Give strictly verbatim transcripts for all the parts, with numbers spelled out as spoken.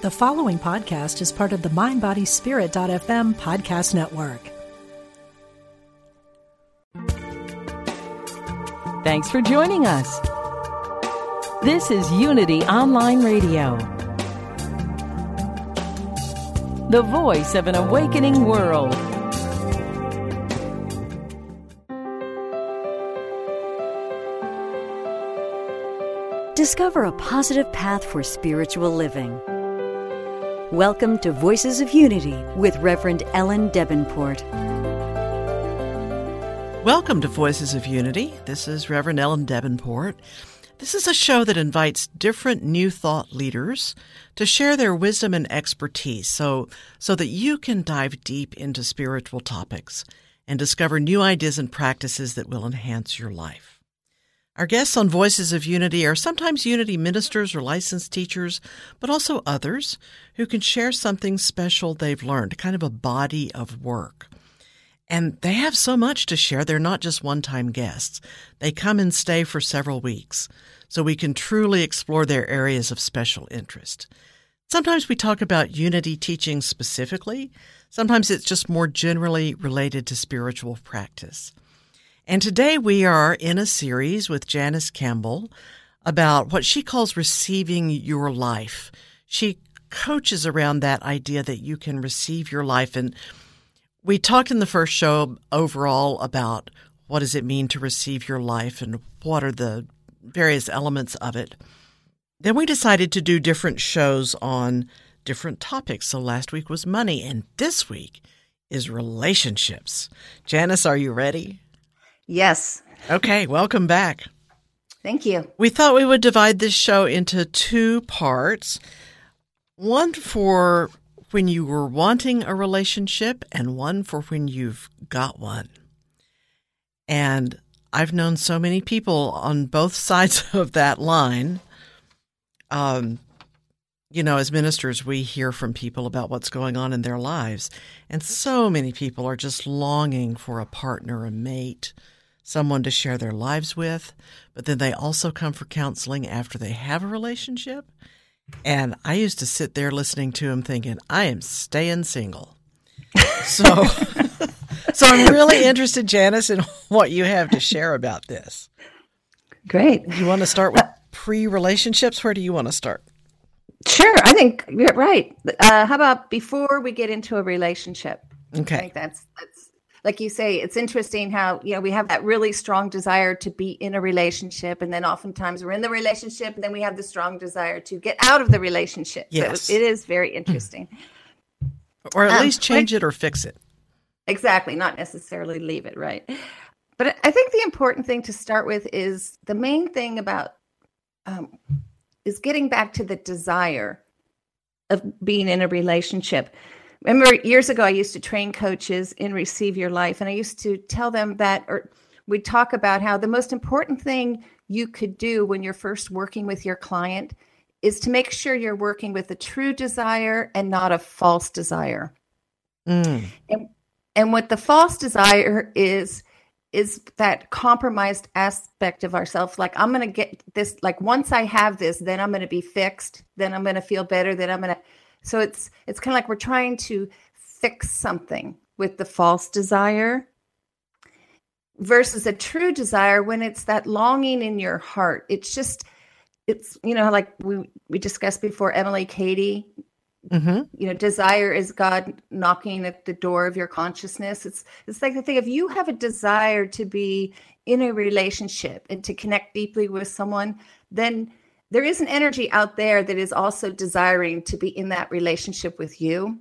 The following podcast is part of the mind body spirit dot f m podcast network. Thanks for joining us. This is Unity Online Radio, the voice of an awakening world. Discover a positive path for spiritual living. Welcome to Voices of Unity with Reverend Ellen Debenport. Welcome to Voices of Unity. This is Reverend Ellen Debenport. This is a show that invites different new thought leaders to share their wisdom and expertise so, so that you can dive deep into spiritual topics and discover new ideas and practices that will enhance your life. Our guests on Voices of Unity are sometimes Unity ministers or licensed teachers, but also others who can share something special they've learned, kind of a body of work. And they have so much to share. They're not just one-time guests. They come and stay for several weeks, so we can truly explore their areas of special interest. Sometimes we talk about Unity teaching specifically. Sometimes it's just more generally related to spiritual practice. And today we are in a series with Janice Campbell about what she calls receiving your life. She coaches around that idea that you can receive your life. And we talked in the first show overall about what does it mean to receive your life and what are the various elements of it. Then we decided to do different shows on different topics. So last week was money, and this week is relationships. Janice, are you ready? Yes. Okay, welcome back. Thank you. We thought we would divide this show into two parts. One for when you were wanting a relationship and one for when you've got one. And I've known so many people on both sides of that line. Um, you know, as ministers, we hear from people about what's going on in their lives. And so many people are just longing for a partner, a mate, someone to share their lives with, but then they also come for counseling after they have a relationship. And I used to sit there listening to them thinking, I am staying single. So so I'm really interested, Janice, in what you have to share about this. Great. You want to start with pre-relationships? Where do you want to start? Sure. I think you're right. Uh, how about before we get into a relationship? Okay. I think that's that's like you say, it's interesting how, you know, we have that really strong desire to be in a relationship. And then oftentimes we're in the relationship and then we have the strong desire to get out of the relationship. Yes. So it is very interesting. Or at um, least change it or fix it. Exactly. Not necessarily leave it. Right. But I think the important thing to start with is the main thing about um, is getting back to the desire of being in a relationship. Remember years ago, I used to train coaches in Receive Your Life, and I used to tell them that, or we'd talk about how the most important thing you could do when you're first working with your client is to make sure you're working with a true desire and not a false desire. Mm. And, and what the false desire is, is that compromised aspect of ourselves. Like, I'm going to get this, like once I have this, then I'm going to be fixed, then I'm going to feel better, then I'm going to... So it's it's kind of like we're trying to fix something with the false desire versus a true desire when it's that longing in your heart. It's just, it's, you know, like we, we discussed before, Emily Cady, mm-hmm. you know, desire is God knocking at the door of your consciousness. It's it's like the thing, if you have a desire to be in a relationship and to connect deeply with someone, then there is an energy out there that is also desiring to be in that relationship with you.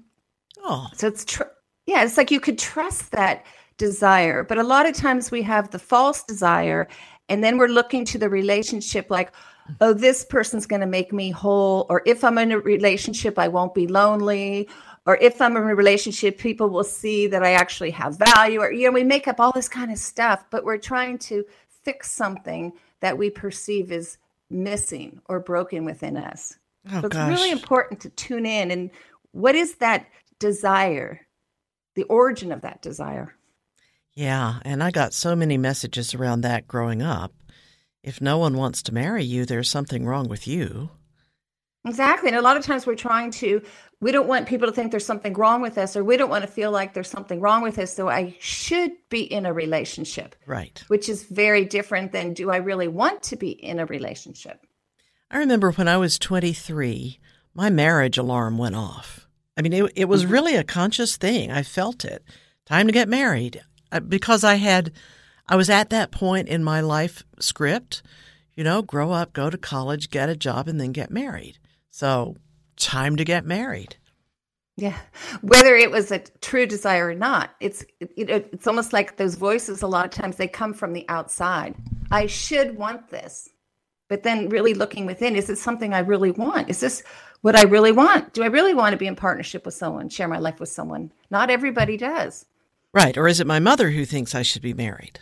Oh, so it's tr- yeah, it's like you could trust that desire, but a lot of times we have the false desire, and then we're looking to the relationship like, oh, this person's going to make me whole, or if I'm in a relationship, I won't be lonely, or if I'm in a relationship, people will see that I actually have value, or you know, we make up all this kind of stuff, but we're trying to fix something that we perceive as missing or broken within us. Oh, so it's gosh. really important to tune in. And what is that desire? The origin of that desire. Yeah. And I got so many messages around that growing up. If no one wants to marry you, there's something wrong with you. Exactly. And a lot of times we're trying to, we don't want people to think there's something wrong with us, or we don't want to feel like there's something wrong with us. So I should be in a relationship. Right. Which is very different than, do I really want to be in a relationship? I remember when I was twenty-three, my marriage alarm went off. I mean, it, it was mm-hmm. really a conscious thing. I felt it. Time to get married. Because I had, I was at that point in my life script, you know, grow up, go to college, get a job, and then get married. So time to get married. Yeah. Whether it was a true desire or not, it's it, it's almost like those voices a lot of times, they come from the outside. I should want this. But then really looking within, is it something I really want? Is this what I really want? Do I really want to be in partnership with someone, share my life with someone? Not everybody does. Right. Or is it my mother who thinks I should be married?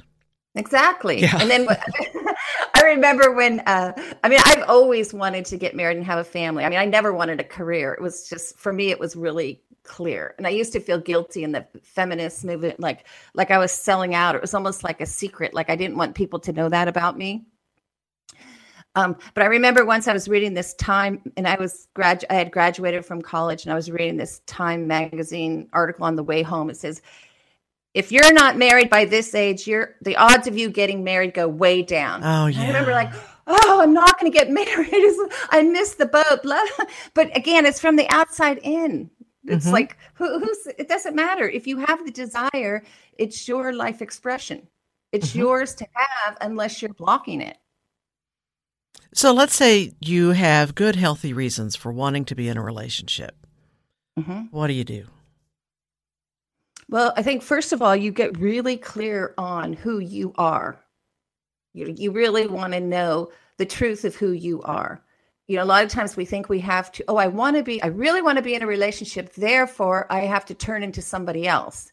Exactly. Yeah. And then I remember when, uh, I mean, I've always wanted to get married and have a family. I mean, I never wanted a career. It was just, for me, it was really clear. And I used to feel guilty in the feminist movement, like, like I was selling out. It was almost like a secret. Like I didn't want people to know that about me. Um, but I remember once I was reading this Time, and I was grad, I had graduated from college, and I was reading this Time magazine article on the way home. It says, if you're not married by this age, you're, the odds of you getting married go way down. Oh, yeah. I remember like, oh, I'm not going to get married. I missed the boat. But again, it's from the outside in. It's mm-hmm. like, who, who's, it doesn't matter. If you have the desire, it's your life expression. It's mm-hmm. yours to have unless you're blocking it. So let's say you have good, healthy reasons for wanting to be in a relationship. Mm-hmm. What do you do? Well, I think, first of all, you get really clear on who you are. You, you really want to know the truth of who you are. You know, a lot of times we think we have to, oh, I want to be, I really want to be in a relationship. Therefore, I have to turn into somebody else.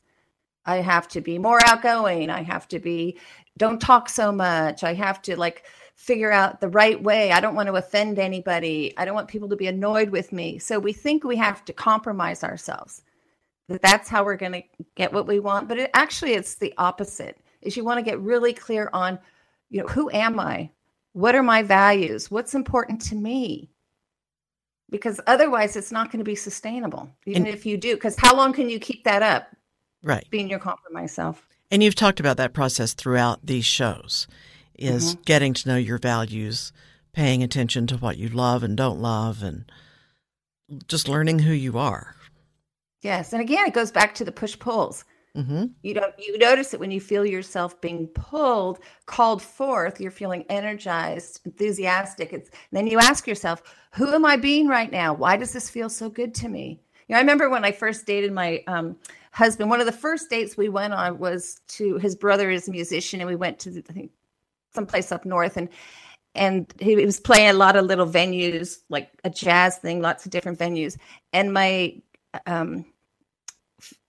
I have to be more outgoing. I have to be, don't talk so much. I have to like figure out the right way. I don't want to offend anybody. I don't want people to be annoyed with me. So we think we have to compromise ourselves. That's how we're going to get what we want. But it, actually, it's the opposite. Is you want to get really clear on, you know, who am I? What are my values? What's important to me? Because otherwise, it's not going to be sustainable, even and, if you do. Because how long can you keep that up? Right. Being your compromise self. And you've talked about that process throughout these shows, is mm-hmm. getting to know your values, paying attention to what you love and don't love, and just learning who you are. Yes. And again, it goes back to the push pulls. Mm-hmm. You don't, you notice it when you feel yourself being pulled, called forth, you're feeling energized, enthusiastic. It's, then you ask yourself, who am I being right now? Why does this feel so good to me? You know, I remember when I first dated my um, husband, one of the first dates we went on was to, his brother is a musician, and we went to, the, I think, someplace up north, and And he was playing a lot of little venues, like a jazz thing, lots of different venues. And my, um,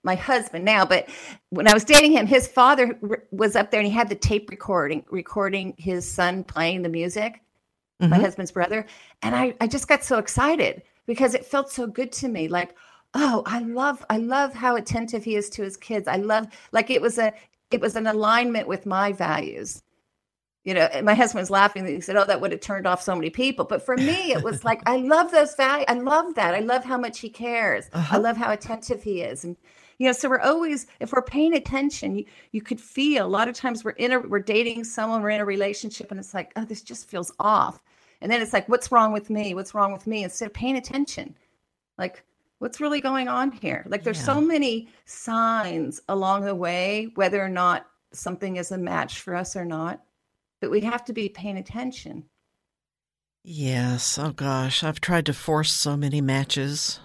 my husband now, but when I was dating him, his father was up there and he had the tape recording, recording his son playing the music, mm-hmm. my husband's brother. And I, I just got so excited because it felt so good to me. Like, oh, I love, I love how attentive he is to his kids. I love, like it was a, it was an alignment with my values. You know, and my husband's laughing. He said, oh, that would have turned off so many people. But for me, it was like, I love those values. I love that. I love how much he cares. Uh-huh. I love how attentive he is. And, you know, so we're always, if we're paying attention, you, you could feel a lot of times we're in a, we're dating someone, we're in a relationship, and it's like, oh, this just feels off. And then it's like, what's wrong with me? What's wrong with me? Instead of paying attention, like, what's really going on here? Like, there's yeah. so many signs along the way, whether or not something is a match for us or not. But we have to be paying attention. Yes. Oh, gosh. I've tried to force so many matches.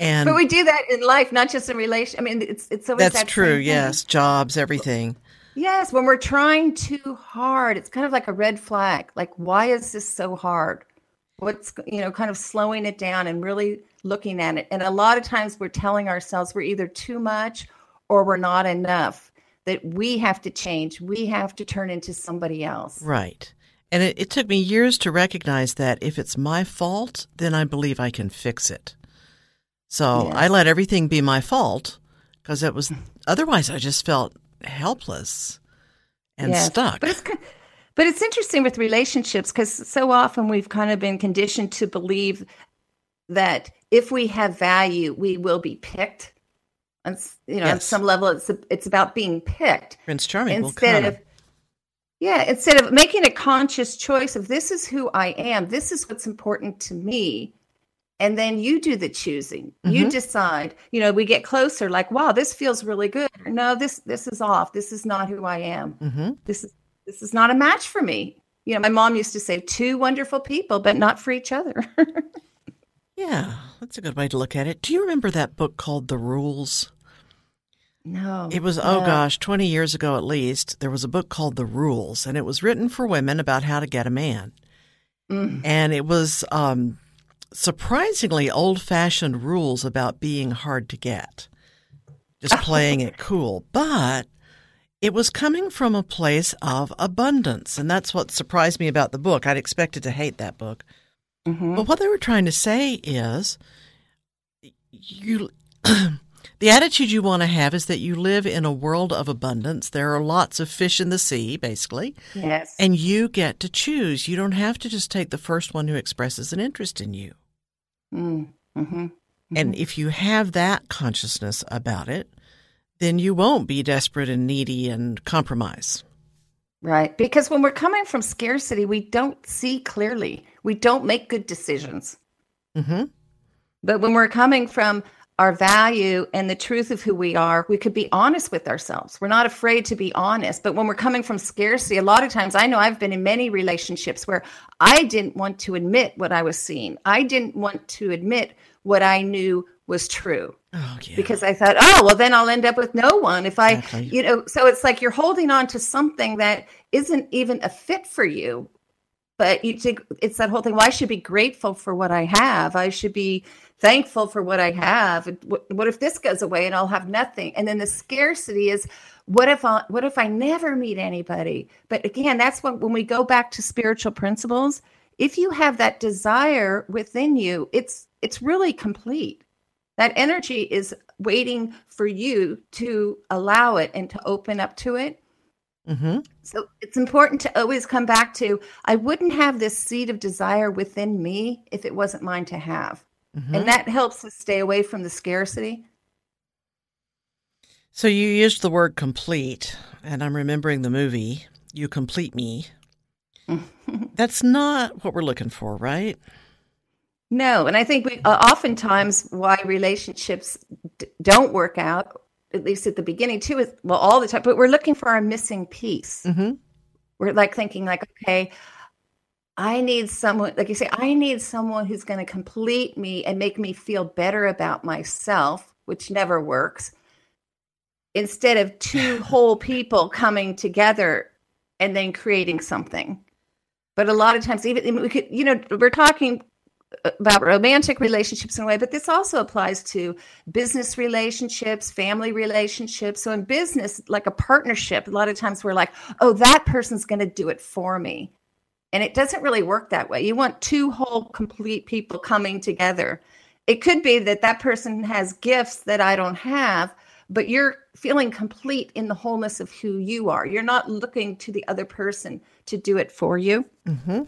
and But we do that in life, not just in relation. I mean, it's it's always that's that true. Yes. Jobs, everything. Yes. When we're trying too hard, it's kind of like a red flag. Like, why is this so hard? What's, you know, kind of slowing it down and really looking at it. And a lot of times we're telling ourselves we're either too much or we're not enough. That we have to change, we have to turn into somebody else. Right. And it, it took me years to recognize that if it's my fault, then I believe I can fix it. So yes. I let everything be my fault because it was, otherwise I just felt helpless and yes. stuck. But it's, But it's interesting with relationships, because so often we've kind of been conditioned to believe that if we have value, we will be picked. On, you know, yes. on some level, it's it's about being picked. Prince Charming instead of, yeah, instead of making a conscious choice of this is who I am, this is what's important to me, and then you do the choosing. Mm-hmm. You decide. You know, we get closer. Like, wow, this feels really good. Or, no, this this is off. This is not who I am. Mm-hmm. This is this is not a match for me. You know, my mom used to say, two wonderful people, but not for each other. Yeah, that's a good way to look at it. Do you remember that book called The Rules? No. It was, no. oh gosh, twenty years ago at least, there was a book called The Rules, and it was written for women about how to get a man. Mm. And it was um, surprisingly old-fashioned rules about being hard to get, just playing it cool. But it was coming from a place of abundance, and that's what surprised me about the book. I'd expected to hate that book. Mm-hmm. But what they were trying to say is you the attitude you want to have is that you live in a world of abundance. There are lots of fish in the sea, basically. Yes. And you get to choose. You don't have to just take the first one who expresses an interest in you. Mm-hmm. Mm-hmm. And if you have that consciousness about it, then you won't be desperate and needy and compromise. Right. Because when we're coming from scarcity, we don't see clearly. We don't make good decisions. Mm-hmm. But when we're coming from our value and the truth of who we are, we could be honest with ourselves. We're not afraid to be honest. But when we're coming from scarcity, a lot of times, I know I've been in many relationships where I didn't want to admit what I was seeing. I didn't want to admit what I knew was true. Oh, yeah. Because I thought, oh, well, then I'll end up with no one if I, okay. you know, so it's like you're holding on to something that isn't even a fit for you. But you think it's that whole thing. Well, I should be grateful for what I have. I should be thankful for what I have. What, what if this goes away and I'll have nothing? And then the scarcity is, what if I, what if I never meet anybody? But again, that's when, when we go back to spiritual principles, if you have that desire within you, it's it's really complete. That energy is waiting for you to allow it and to open up to it. Mm-hmm. So it's important to always come back to, I wouldn't have this seed of desire within me if it wasn't mine to have. Mm-hmm. And that helps us stay away from the scarcity. So you used the word complete, and I'm remembering the movie, You Complete Me. That's not what we're looking for, right? No, and I think we uh, oftentimes why relationships d- don't work out, at least at the beginning too, is, well, all the time, but we're looking for our missing piece. Mm-hmm. We're like thinking like, okay, I need someone, like you say, I need someone who's going to complete me and make me feel better about myself, which never works, instead of two whole people coming together and then creating something. But a lot of times, even we could, you know, we're talking about romantic relationships in a way, but this also applies to business relationships, family relationships. So in business, like a partnership, a lot of times we're like, oh, that person's going to do it for me. And it doesn't really work that way. You want two whole, complete people coming together. It could be that that person has gifts that I don't have, but you're feeling complete in the wholeness of who you are. You're not looking to the other person to do it for you. Mm-hmm.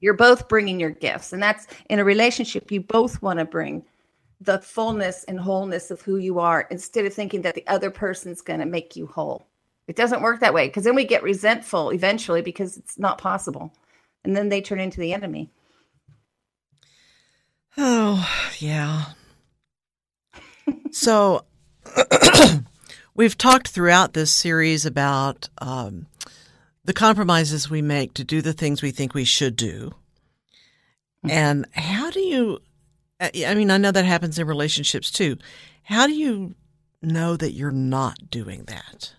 You're both bringing your gifts, and that's in a relationship. You both want to bring the fullness and wholeness of who you are instead of thinking that the other person's going to make you whole. It doesn't work that way, because then we get resentful eventually because it's not possible. And then they turn into the enemy. Oh, yeah. So we've talked throughout this series about, um, the compromises we make to do the things we think we should do. And how do you, I mean, I know that happens in relationships too. How do you know that you're not doing that?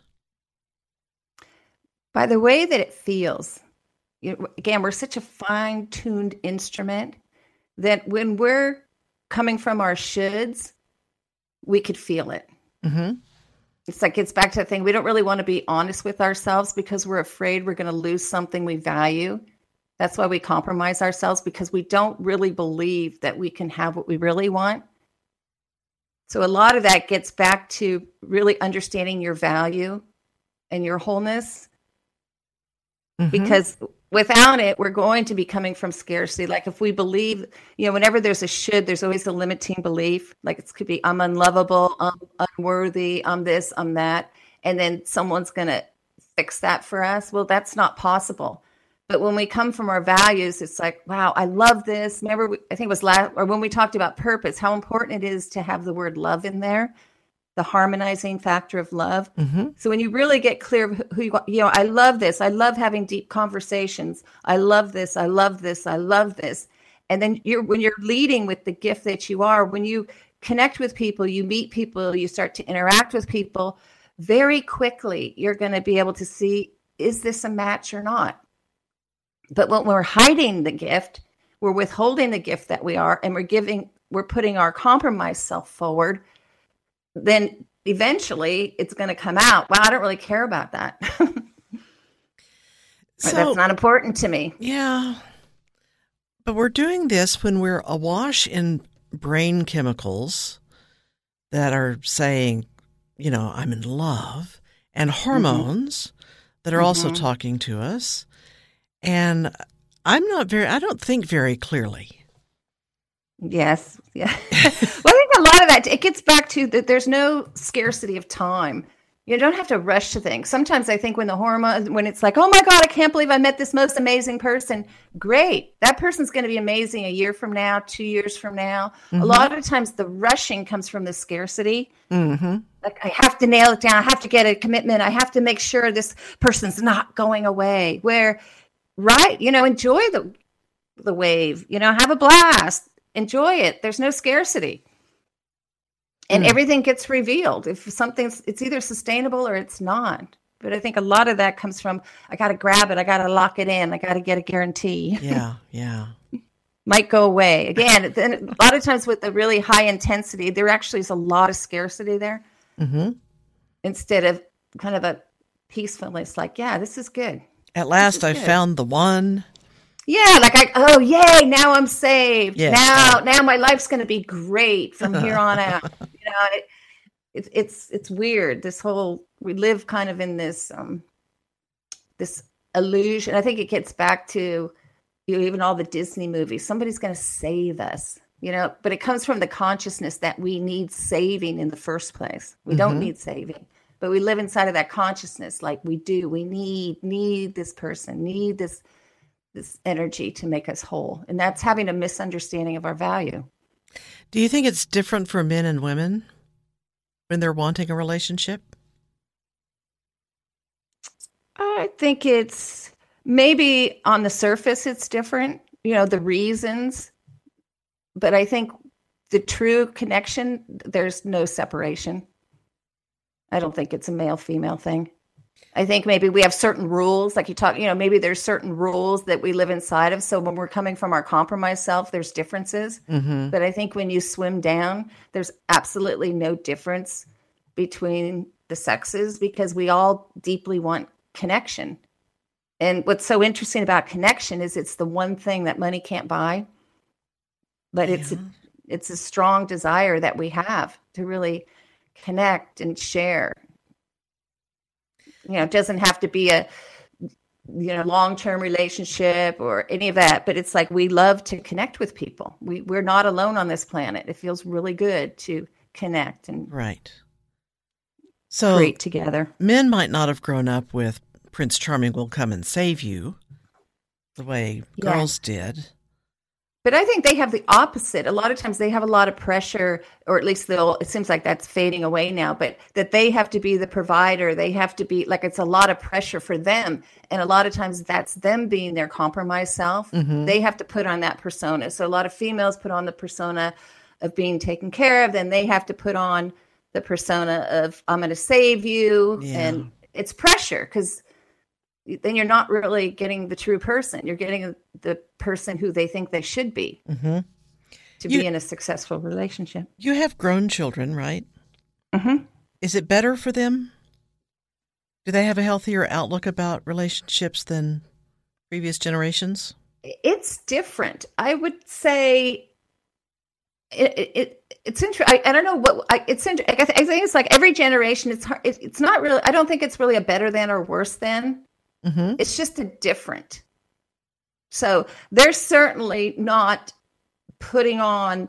By the way that it feels. You know, again, we're such a fine-tuned instrument that when we're coming from our shoulds, we could feel it. Mm-hmm. It's like, it's back to the thing. We don't really want to be honest with ourselves because we're afraid we're going to lose something we value. That's why we compromise ourselves, because we don't really believe that we can have what we really want. So a lot of that gets back to really understanding your value and your wholeness. mm-hmm. because without it, we're going to be coming from scarcity. Like if we believe, you know, whenever there's a should, there's always a limiting belief. Like it could be, I'm unlovable, I'm unworthy, I'm this, I'm that. And then someone's going to fix that for us. Well, that's not possible. But when we come from our values, it's like, wow, I love this. Remember, we, I think it was last, or when we talked about purpose, how important it is to have the word love in there, the harmonizing factor of love. Mm-hmm. So when you really get clear of who you want, you know, I love this. I love having deep conversations. I love this. I love this. I love this. And then you're, when you're leading with the gift that you are, when you connect with people, you meet people, you start to interact with people, very quickly, you're going to be able to see, is this a match or not? But when we're hiding the gift, we're withholding the gift that we are, and we're giving, we're putting our compromised self forward, then eventually it's going to come out. Wow, I don't really care about that. So, that's not important to me. Yeah. But we're doing this when we're awash in brain chemicals that are saying, you know, I'm in love, and hormones mm-hmm. that are mm-hmm. also talking to us. And I'm not very, I don't think very clearly. Yes. Yeah. Well, I think a lot of that, it gets back to that there's no scarcity of time. You don't have to rush to things. Sometimes I think when the hormone, when it's like, oh my God, I can't believe I met this most amazing person. Great. That person's going to be amazing a year from now, two years from now. Mm-hmm. A lot of times the rushing comes from the scarcity. Mm-hmm. Like I have to nail it down. I have to get a commitment. I have to make sure this person's not going away. Where Right. You know, enjoy the the wave, you know, have a blast, enjoy it. There's no scarcity. And mm. everything gets revealed. If something's, it's either sustainable or it's not. But I think a lot of that comes from, I got to grab it. I got to lock it in. I got to get a guarantee. Yeah. Yeah. Might go away. Again, then a lot of times with the really high intensity, there actually is a lot of scarcity there. Mm-hmm. Instead of kind of a peacefulness, like, yeah, this is good. At last I found the one. Yeah, like I oh yay, now I'm saved. Yeah. Now now my life's going to be great from here on out. You know, it, it, it's it's weird. This whole we live kind of in this um this illusion. I think it gets back to you know, even all the Disney movies. Somebody's going to save us, you know, but it comes from the consciousness that we need saving in the first place. We mm-hmm. don't need saving. But we live inside of that consciousness like we do. We need, need this person, need this this energy to make us whole. And that's having a misunderstanding of our value. Do you think it's different for men and women when they're wanting a relationship? I think it's maybe on the surface it's different, you know, the reasons. But I think the true connection, there's no separation. I don't think it's a male-female thing. I think maybe we have certain rules, like you talk, you know, maybe there's certain rules that we live inside of. So when we're coming from our compromised self, there's differences. Mm-hmm. But I think when you swim down, there's absolutely no difference between the sexes because we all deeply want connection. And what's so interesting about connection is it's the one thing that money can't buy, but yeah. it's a, it's a strong desire that we have to really connect and share. You know, it doesn't have to be a, you know, long-term relationship or any of that, but it's like we love to connect with people. We, we're not alone on this planet. It feels really good to connect and right. So create together. Men might not have grown up with Prince Charming will come and save you the way yeah. girls did. But I think they have the opposite. A lot of times they have a lot of pressure, or at least they'll, it seems like that's fading away now, but that they have to be the provider. They have to be like, it's a lot of pressure for them. And a lot of times that's them being their compromised self. Mm-hmm. They have to put on that persona. So a lot of females put on the persona of being taken care of. Then they have to put on the persona of, I'm going to save you. Yeah. And it's pressure because then you're not really getting the true person. You're getting the person who they think they should be mm-hmm. to you, be in a successful relationship. You have grown children, right? Mm-hmm. Is it better for them? Do they have a healthier outlook about relationships than previous generations? It's different. I would say it, it, it it's interesting. I don't know what I, it's inter- I think it's like every generation. It's hard. It, it's not really, I don't think it's really a better than or worse than. Mm-hmm. It's just a different. So they're certainly not putting on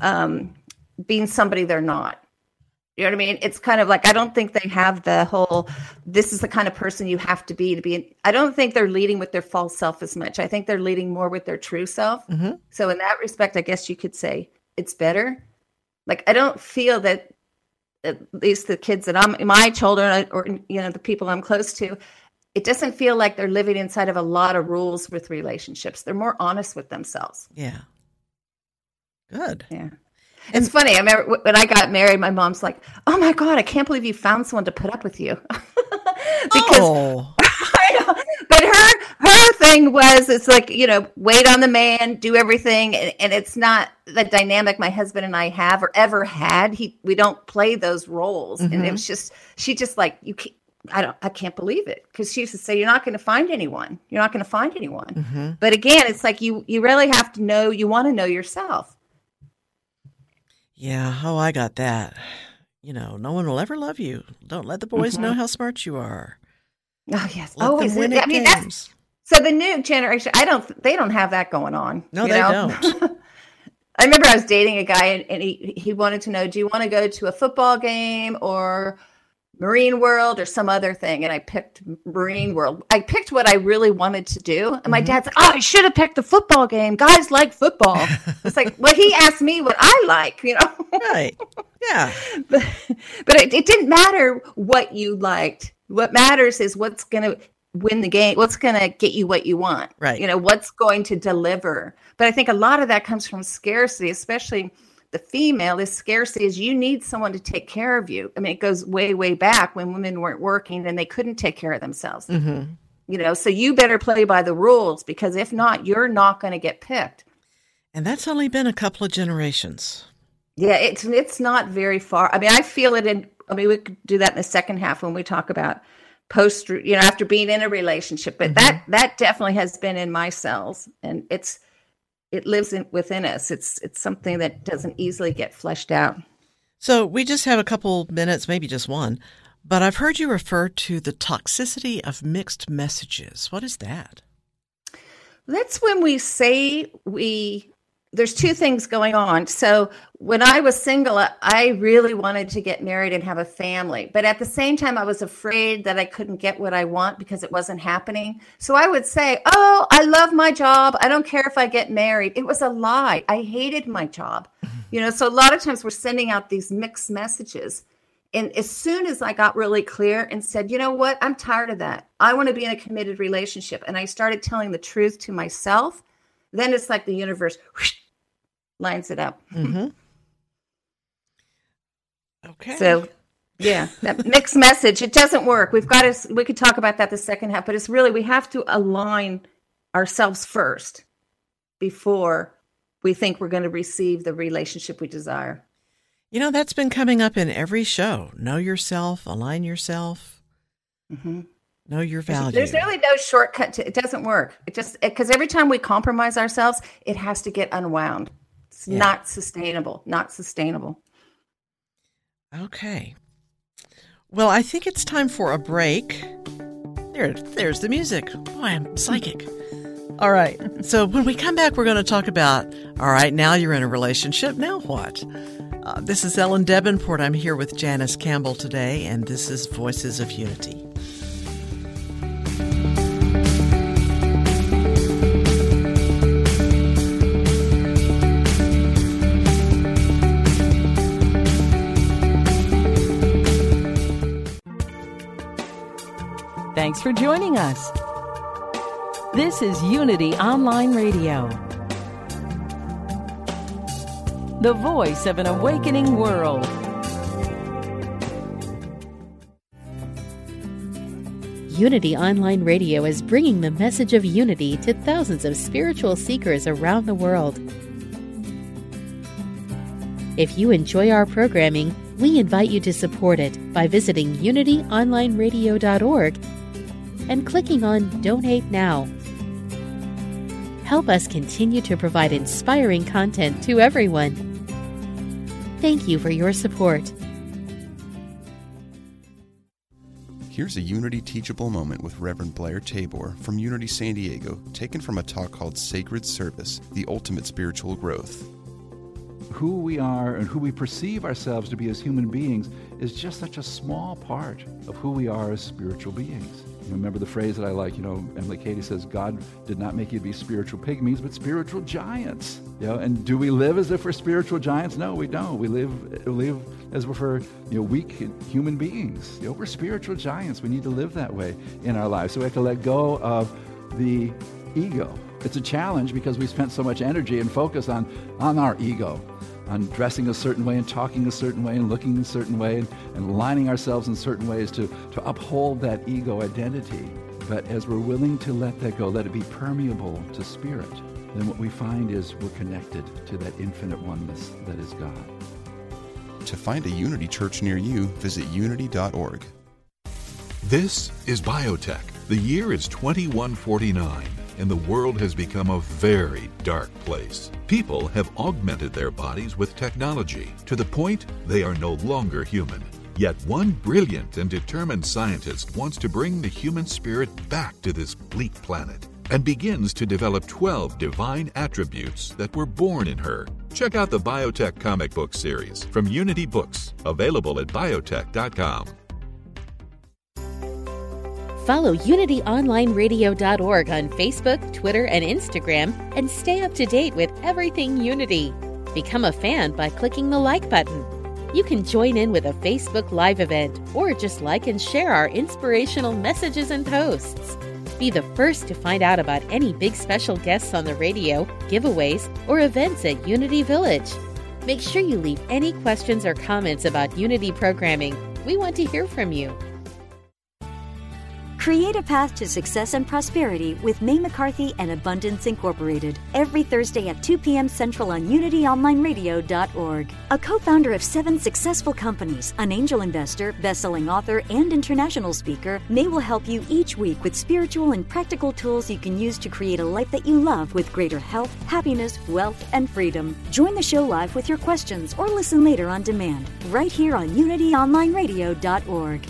um, being somebody they're not. You know what I mean? It's kind of like, I don't think they have the whole, this is the kind of person you have to be to be. An, I don't think they're leading with their false self as much. I think they're leading more with their true self. Mm-hmm. So in that respect, I guess you could say it's better. Like, I don't feel that, at least the kids that I'm, my children, or, you know, the people I'm close to, it doesn't feel like they're living inside of a lot of rules with relationships. They're more honest with themselves. Yeah. Good. Yeah. It's funny. I remember when I got married, my mom's like, "Oh my God, I can't believe you found someone to put up with you." Because, oh. But her her thing was, it's like, you know, wait on the man, do everything, and, and it's not the dynamic my husband and I have or ever had. He we don't play those roles, mm-hmm. and it was just she just like you. Can't, I don't. I can't believe it, because she used to say, "You're not going to find anyone. You're not going to find anyone." Mm-hmm. But again, it's like you you really have to know. You want to know yourself. Yeah, oh, I got that. You know, no one will ever love you. Don't let the boys mm-hmm. know how smart you are. Oh, yes. Let Always. Them win at I mean, games. That's, so the new generation, I don't, they don't have that going on. No, you they know? Don't. I remember I was dating a guy, and, and he, he wanted to know, do you want to go to a football game or Marine World or some other thing? And I picked Marine World. I picked what I really wanted to do. And my mm-hmm. dad's like, "Oh, I should have picked the football game. Guys like football." It's like, well, he asked me what I like, you know? Right. Yeah. But, but it, it didn't matter what you liked. What matters is what's going to win the game. What's going to get you what you want. Right. You know, what's going to deliver. But I think a lot of that comes from scarcity, especially the female is scarcity is you need someone to take care of you. I mean, it goes way, way back when women weren't working and they couldn't take care of themselves, mm-hmm. you know, so you better play by the rules, because if not, you're not going to get picked. And that's only been a couple of generations. Yeah. It's, it's not very far. I mean, I feel it in, I mean, we could do that in the second half when we talk about post, you know, after being in a relationship, but mm-hmm. that, that definitely has been in my cells, and it's, it lives in, within us. It's it's something that doesn't easily get fleshed out. So we just have a couple minutes, maybe just one, but I've heard you refer to the toxicity of mixed messages. What is that? That's when we say we, there's two things going on. So when I was single, I really wanted to get married and have a family. But at the same time, I was afraid that I couldn't get what I want because it wasn't happening. So I would say, "Oh, I love my job. I don't care if I get married." It was a lie. I hated my job. You know, so a lot of times we're sending out these mixed messages. And as soon as I got really clear and said, "You know what? I'm tired of that. I want to be in a committed relationship." And I started telling the truth to myself. Then it's like the universe whoosh, lines it up. Mm-hmm. Okay. So, yeah, that mixed message, it doesn't work. We've got to, we could talk about that the second half, but it's really, we have to align ourselves first before we think we're going to receive the relationship we desire. You know, that's been coming up in every show. Know yourself, align yourself. Mm-hmm. Know your value. There's really no shortcut to it. Doesn't work. It just, because every time we compromise ourselves, it has to get unwound. It's yeah. not sustainable. Not sustainable. Okay. Well, I think it's time for a break. There, there's the music. Boy, I'm psychic. All right. So when we come back, we're going to talk about, all right, now you're in a relationship. Now what? Uh, this is Ellen Debenport. I'm here with Janice Campbell today, and this is Voices of Unity. Thanks for joining us. This is Unity Online Radio, the voice of an awakening world. Unity Online Radio is bringing the message of unity to thousands of spiritual seekers around the world. If you enjoy our programming, we invite you to support it by visiting unity online radio dot org and clicking on Donate Now. Help us continue to provide inspiring content to everyone. Thank you for your support. Here's a Unity Teachable Moment with Reverend Blair Tabor from Unity San Diego, taken from a talk called Sacred Service, The Ultimate Spiritual Growth. Who we are and who we perceive ourselves to be as human beings is just such a small part of who we are as spiritual beings. You remember the phrase that I like, you know, Emily Cady says, God did not make you to be spiritual pygmies, but spiritual giants. You know, and do we live as if we're spiritual giants? No, we don't. We live we live as if we're, you know, weak human beings. You know, we're spiritual giants. We need to live that way in our lives. So we have to let go of the ego. It's a challenge because we spent so much energy and focus on, on our ego, on dressing a certain way and talking a certain way and looking a certain way and, and lining ourselves in certain ways to, to uphold that ego identity. But as we're willing to let that go, let it be permeable to spirit, then what we find is we're connected to that infinite oneness that is God. To find a Unity Church near you, visit unity dot org. This is Biotech. The year is twenty-one forty-nine. And the world has become a very dark place. People have augmented their bodies with technology to the point they are no longer human. Yet one brilliant and determined scientist wants to bring the human spirit back to this bleak planet and begins to develop twelve divine attributes that were born in her. Check out the Biotech comic book series from Unity Books, available at biotech dot com. Follow unity online radio dot org on Facebook, Twitter, and Instagram, and stay up to date with everything Unity. Become a fan by clicking the like button. You can join in with a Facebook Live event or just like and share our inspirational messages and posts. Be the first to find out about any big special guests on the radio, giveaways, or events at Unity Village. Make sure you leave any questions or comments about Unity programming. We want to hear from you. Create a path to success and prosperity with May McCarthy and Abundance Incorporated every Thursday at two p.m. Central on unity online radio dot org. A co-founder of seven successful companies, an angel investor, best-selling author, and international speaker, May will help you each week with spiritual and practical tools you can use to create a life that you love with greater health, happiness, wealth, and freedom. Join the show live with your questions or listen later on demand right here on unity online radio dot org.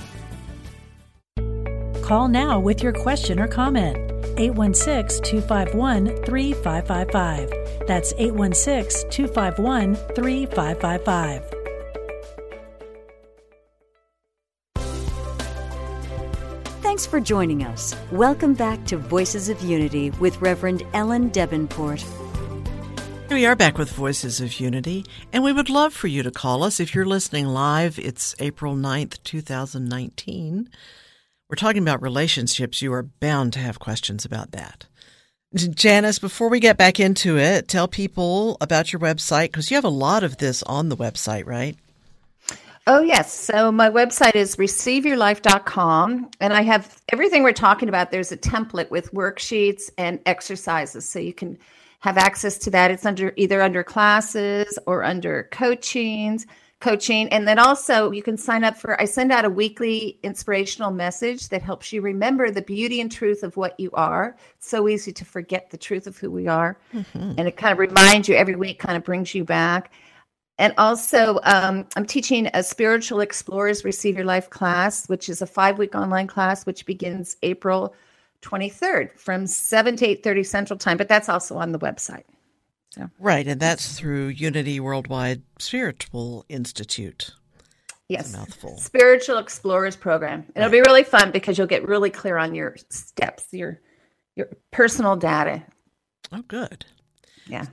Call now with your question or comment. eight one six, two five one, three five five five. That's eight one six, two five one, three five five five. Thanks for joining us. Welcome back to Voices of Unity with Reverend Ellen Debenport. We are back with Voices of Unity, and we would love for you to call us. If you're listening live, it's April ninth, twenty nineteen. We're talking about relationships. You are bound to have questions about that. Janice, before we get back into it, tell people about your website, because you have a lot of this on the website, right? Oh, yes. So my website is receive your life dot com, and I have everything we're talking about. There's a template with worksheets and exercises, so you can have access to that. It's under either under classes or under coachings. coaching. And then also you can sign up for, I send out a weekly inspirational message that helps you remember the beauty and truth of what you are. It's so easy to forget the truth of who we are. Mm-hmm. And it kind of reminds you every week, kind of brings you back. And also um, I'm teaching a Spiritual Explorers Receive Your Life class, which is a five week online class, which begins April twenty-third from seven to eight thirty Central Time. But that's also on the website. So. Right, and that's through Unity Worldwide Spiritual Institute. Yes, it's a mouthful. Spiritual Explorers Program. It'll right. be really fun because you'll get really clear on your steps, your your personal data. Oh, good. Yeah.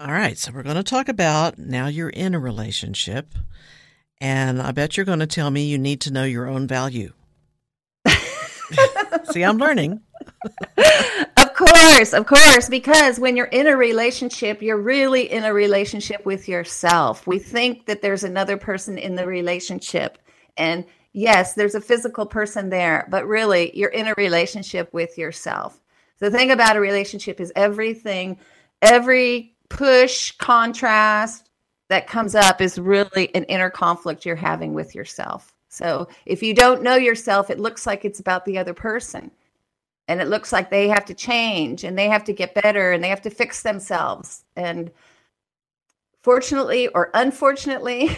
All right, so we're going to talk about now you're in a relationship, and I bet you're going to tell me you need to know your own value. See, I'm learning. Of course, of course, because when you're in a relationship, you're really in a relationship with yourself. We think that there's another person in the relationship. And yes, there's a physical person there, but really you're in a relationship with yourself. The thing about a relationship is everything, every push, contrast that comes up is really an inner conflict you're having with yourself. So if you don't know yourself, it looks like it's about the other person. And it looks like they have to change and they have to get better and they have to fix themselves. And fortunately or unfortunately,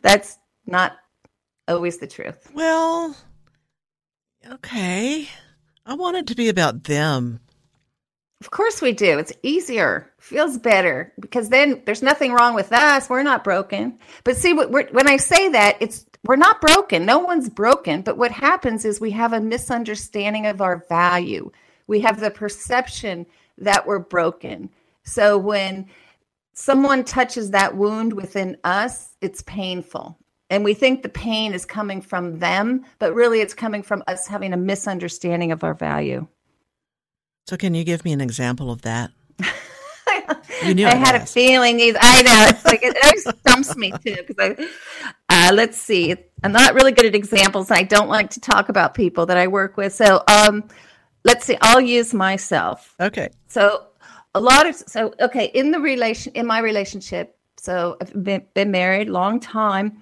that's not always the truth. Well, okay. I want it to be about them. Of course we do. It's easier, feels better, because then there's nothing wrong with us. We're not broken. But see, we're, when I say that, it's we're not broken. No one's broken. But what happens is we have a misunderstanding of our value. We have the perception that we're broken. So when someone touches that wound within us, it's painful. And we think the pain is coming from them, but really it's coming from us having a misunderstanding of our value. So can you give me an example of that? You knew I had was. a feeling. These, I know. It's like, it always stumps me too. Because I, uh, let's see. I'm not really good at examples. I don't like to talk about people that I work with. So um, let's see. I'll use myself. Okay. So a lot of, so, okay. In the relation, in my relationship, so I've been, been married a long time,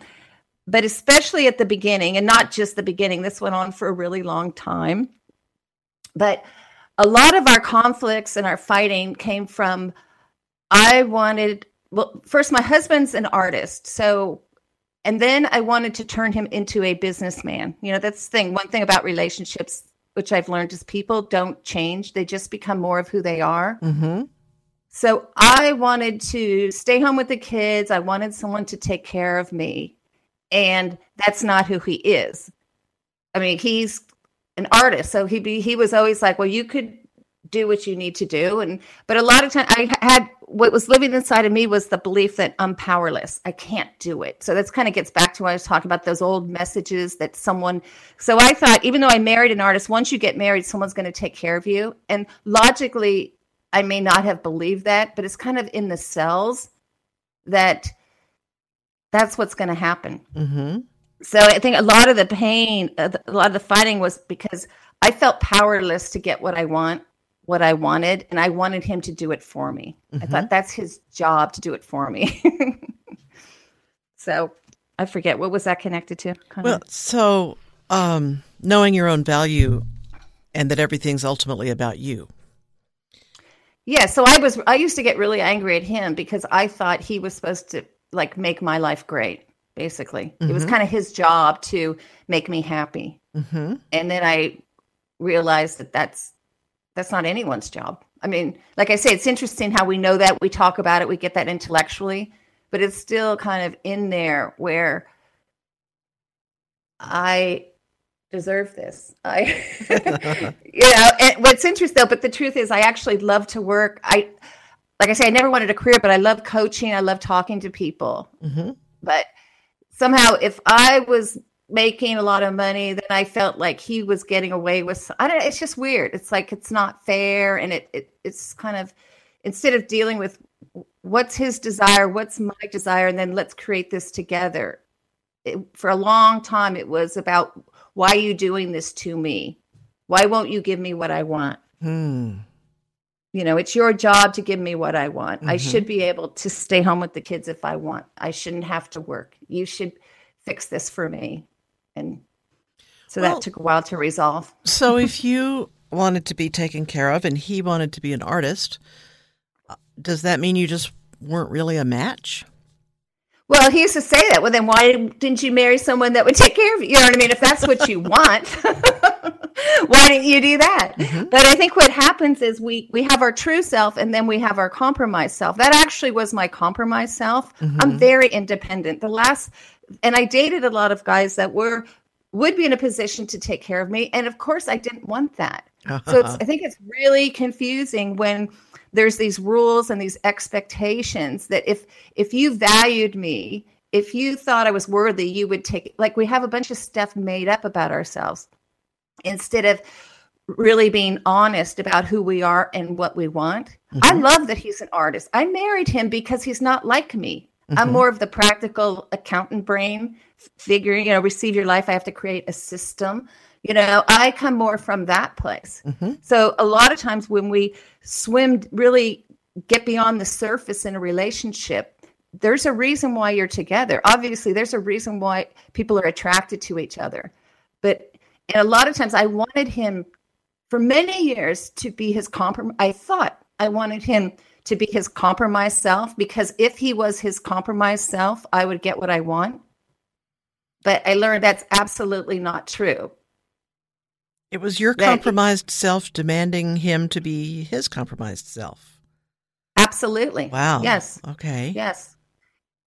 but especially at the beginning, and not just the beginning, this went on for a really long time, but a lot of our conflicts and our fighting came from, I wanted, well, first, my husband's an artist. So, and then I wanted to turn him into a businessman. You know, that's the thing. One thing about relationships, which I've learned, is people don't change. They just become more of who they are. Mm-hmm. So I wanted to stay home with the kids. I wanted someone to take care of me. And that's not who he is. I mean, he's an artist. So he be, he was always like, well, you could do what you need to do. And, but a lot of times I had, what was living inside of me was the belief that I'm powerless. I can't do it. So that's kind of gets back to what I was talking about, those old messages that someone, so I thought, even though I married an artist, once you get married, someone's going to take care of you. And logically, I may not have believed that, but it's kind of in the cells that that's what's going to happen. Mm-hmm. So I think a lot of the pain, a lot of the fighting was because I felt powerless to get what I want, what I wanted, and I wanted him to do it for me. Mm-hmm. I thought that's his job to do it for me. So I forget, what was that connected to? Kind well, of? so um, knowing your own value and that everything's ultimately about you. Yeah. So I was, I used to get really angry at him because I thought he was supposed to like make my life great. Basically, mm-hmm. It was kind of his job to make me happy. Mm-hmm. And then I realized that that's, that's not anyone's job. I mean, like I say, it's interesting how we know that, we talk about it, we get that intellectually, but it's still kind of in there where I deserve this. I, you know, and what's interesting though, but the truth is I actually love to work. I, like I say, I never wanted a career, but I love coaching. I love talking to people, mm-hmm. but somehow, if I was making a lot of money, then I felt like he was getting away with. I don't. It's just weird. It's like it's not fair, and it, it it's kind of, instead of dealing with what's his desire, what's my desire, and then let's create this together. It, for a long time, it was about, why are you doing this to me? Why won't you give me what I want? Mm. You know, it's your job to give me what I want. Mm-hmm. I should be able to stay home with the kids if I want. I shouldn't have to work. You should fix this for me. And so well, that took a while to resolve. So if you wanted to be taken care of and he wanted to be an artist, does that mean you just weren't really a match? Well, he used to say that. Well, then why didn't you marry someone that would take care of you? You know what I mean? If that's what you want. Why didn't you do that? Mm-hmm. But I think what happens is we, we have our true self and then we have our compromise self. That actually was my compromise self. Mm-hmm. I'm very independent. The last, and I dated a lot of guys that were, would be in a position to take care of me. And of course I didn't want that. Uh-huh. So it's, I think it's really confusing when there's these rules and these expectations that if, if you valued me, if you thought I was worthy, you would take, like we have a bunch of stuff made up about ourselves, instead of really being honest about who we are and what we want. Mm-hmm. I love that he's an artist. I married him because he's not like me. Mm-hmm. I'm more of the practical accountant brain, figuring, you know, receive your life. I have to create a system. You know, I come more from that place. Mm-hmm. So a lot of times when we swim, really get beyond the surface in a relationship, there's a reason why you're together. Obviously, there's a reason why people are attracted to each other. But And a lot of times I wanted him for many years to be his compromise. I thought I wanted him to be his compromise self, because if he was his compromise self, I would get what I want. But I learned that's absolutely not true. It was your that compromised it, self demanding him to be his compromised self. Absolutely. Wow. Yes. Okay. Yes.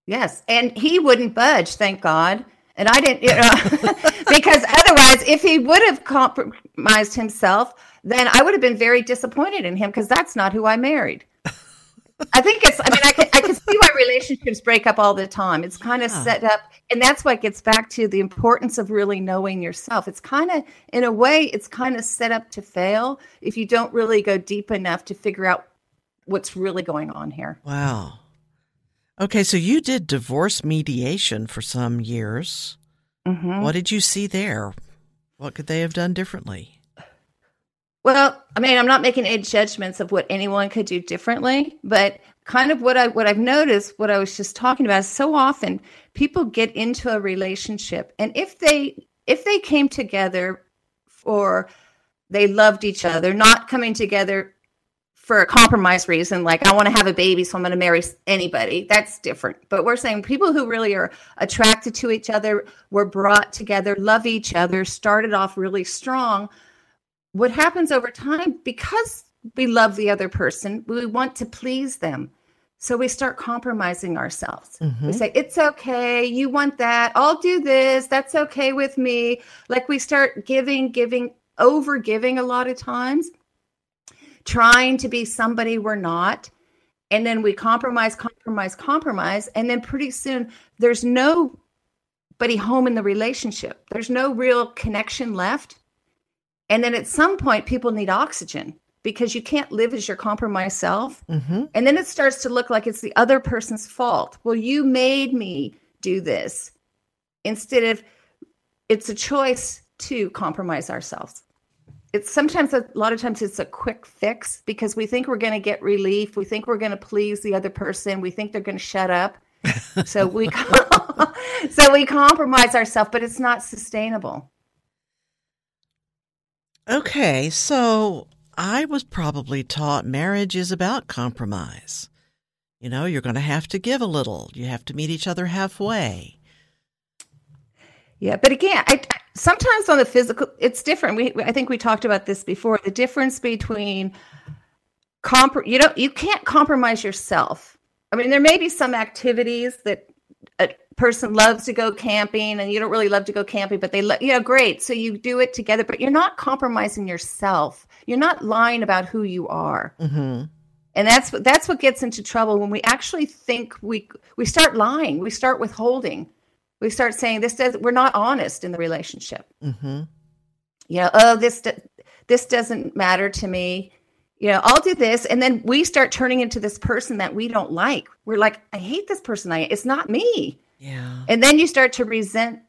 Yes. And he wouldn't budge, thank God. And I didn't, you know, because otherwise, if he would have compromised himself, then I would have been very disappointed in him, because that's not who I married. I think it's, I mean, I can, I can see why relationships break up all the time. It's kind of yeah. set up. And that's why it gets back to the importance of really knowing yourself. It's kind of, in a way, it's kind of set up to fail if you don't really go deep enough to figure out what's really going on here. Wow. Okay. So you did divorce mediation for some years. Mm-hmm. What did you see there? What could they have done differently? Well, I mean, I'm not making any judgments of what anyone could do differently, but kind of what I what I've noticed, what I was just talking about, is so often people get into a relationship, and if they if they came together for they loved each other, not coming together for a compromise reason, like I want to have a baby, so I'm going to marry anybody, that's different. But we're saying people who really are attracted to each other, were brought together, love each other, started off really strong. What happens over time, because we love the other person, we want to please them. So we start compromising ourselves. Mm-hmm. We say, it's okay. You want that. I'll do this. That's okay with me. Like we start giving, giving, over giving a lot of times, trying to be somebody we're not. And then we compromise, compromise, compromise. And then pretty soon there's nobody home in the relationship. There's no real connection left. And then at some point, people need oxygen, because you can't live as your compromised self. Mm-hmm. And then it starts to look like it's the other person's fault. Well, you made me do this, instead of it's a choice to compromise ourselves. It's sometimes a lot of times it's a quick fix, because we think we're going to get relief. We think we're going to please the other person. We think they're going to shut up. So we, so we compromise ourselves, but it's not sustainable. Okay, so I was probably taught marriage is about compromise. You know, you're going to have to give a little. You have to meet each other halfway. Yeah, but again, I, sometimes on the physical, it's different. We, I think we talked about this before. The difference between comp, you don't, you can't compromise yourself. I mean, there may be some activities that a person loves to go camping, and you don't really love to go camping, but they love, you know, great. So you do it together, but you're not compromising yourself. You're not lying about who you are. Mm-hmm. And that's, that's what gets into trouble when we actually think we, we start lying. We start withholding. We start saying this doesn't, we're not honest in the relationship. Mm-hmm. You know, oh, this, do, this doesn't matter to me. You know, I'll do this. And then we start turning into this person that we don't like. We're like, I hate this person. I, it's not me. Yeah. And then you start to resent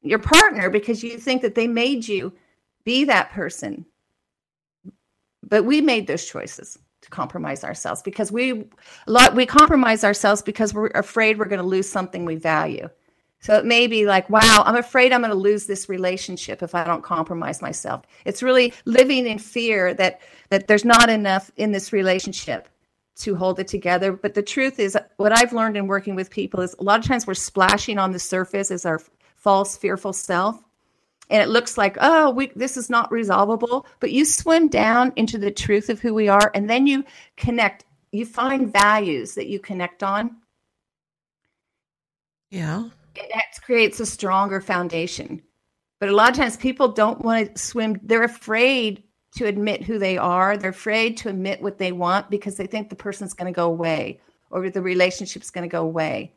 your partner, because you think that they made you be that person. But we made those choices to compromise ourselves, because we, a lot, we compromise ourselves because we're afraid we're going to lose something we value. So it may be like, wow, I'm afraid I'm going to lose this relationship if I don't compromise myself. It's really living in fear that that there's not enough in this relationship to hold it together. But the truth is, what I've learned in working with people is a lot of times we're splashing on the surface as our false, fearful self. And it looks like, oh, we, this is not resolvable. But you swim down into the truth of who we are, and then you connect. You find values that you connect on. Yeah. That creates a stronger foundation. But a lot of times people don't want to swim. They're afraid to admit who they are. They're afraid to admit what they want, because they think the person's going to go away, or the relationship's going to go away.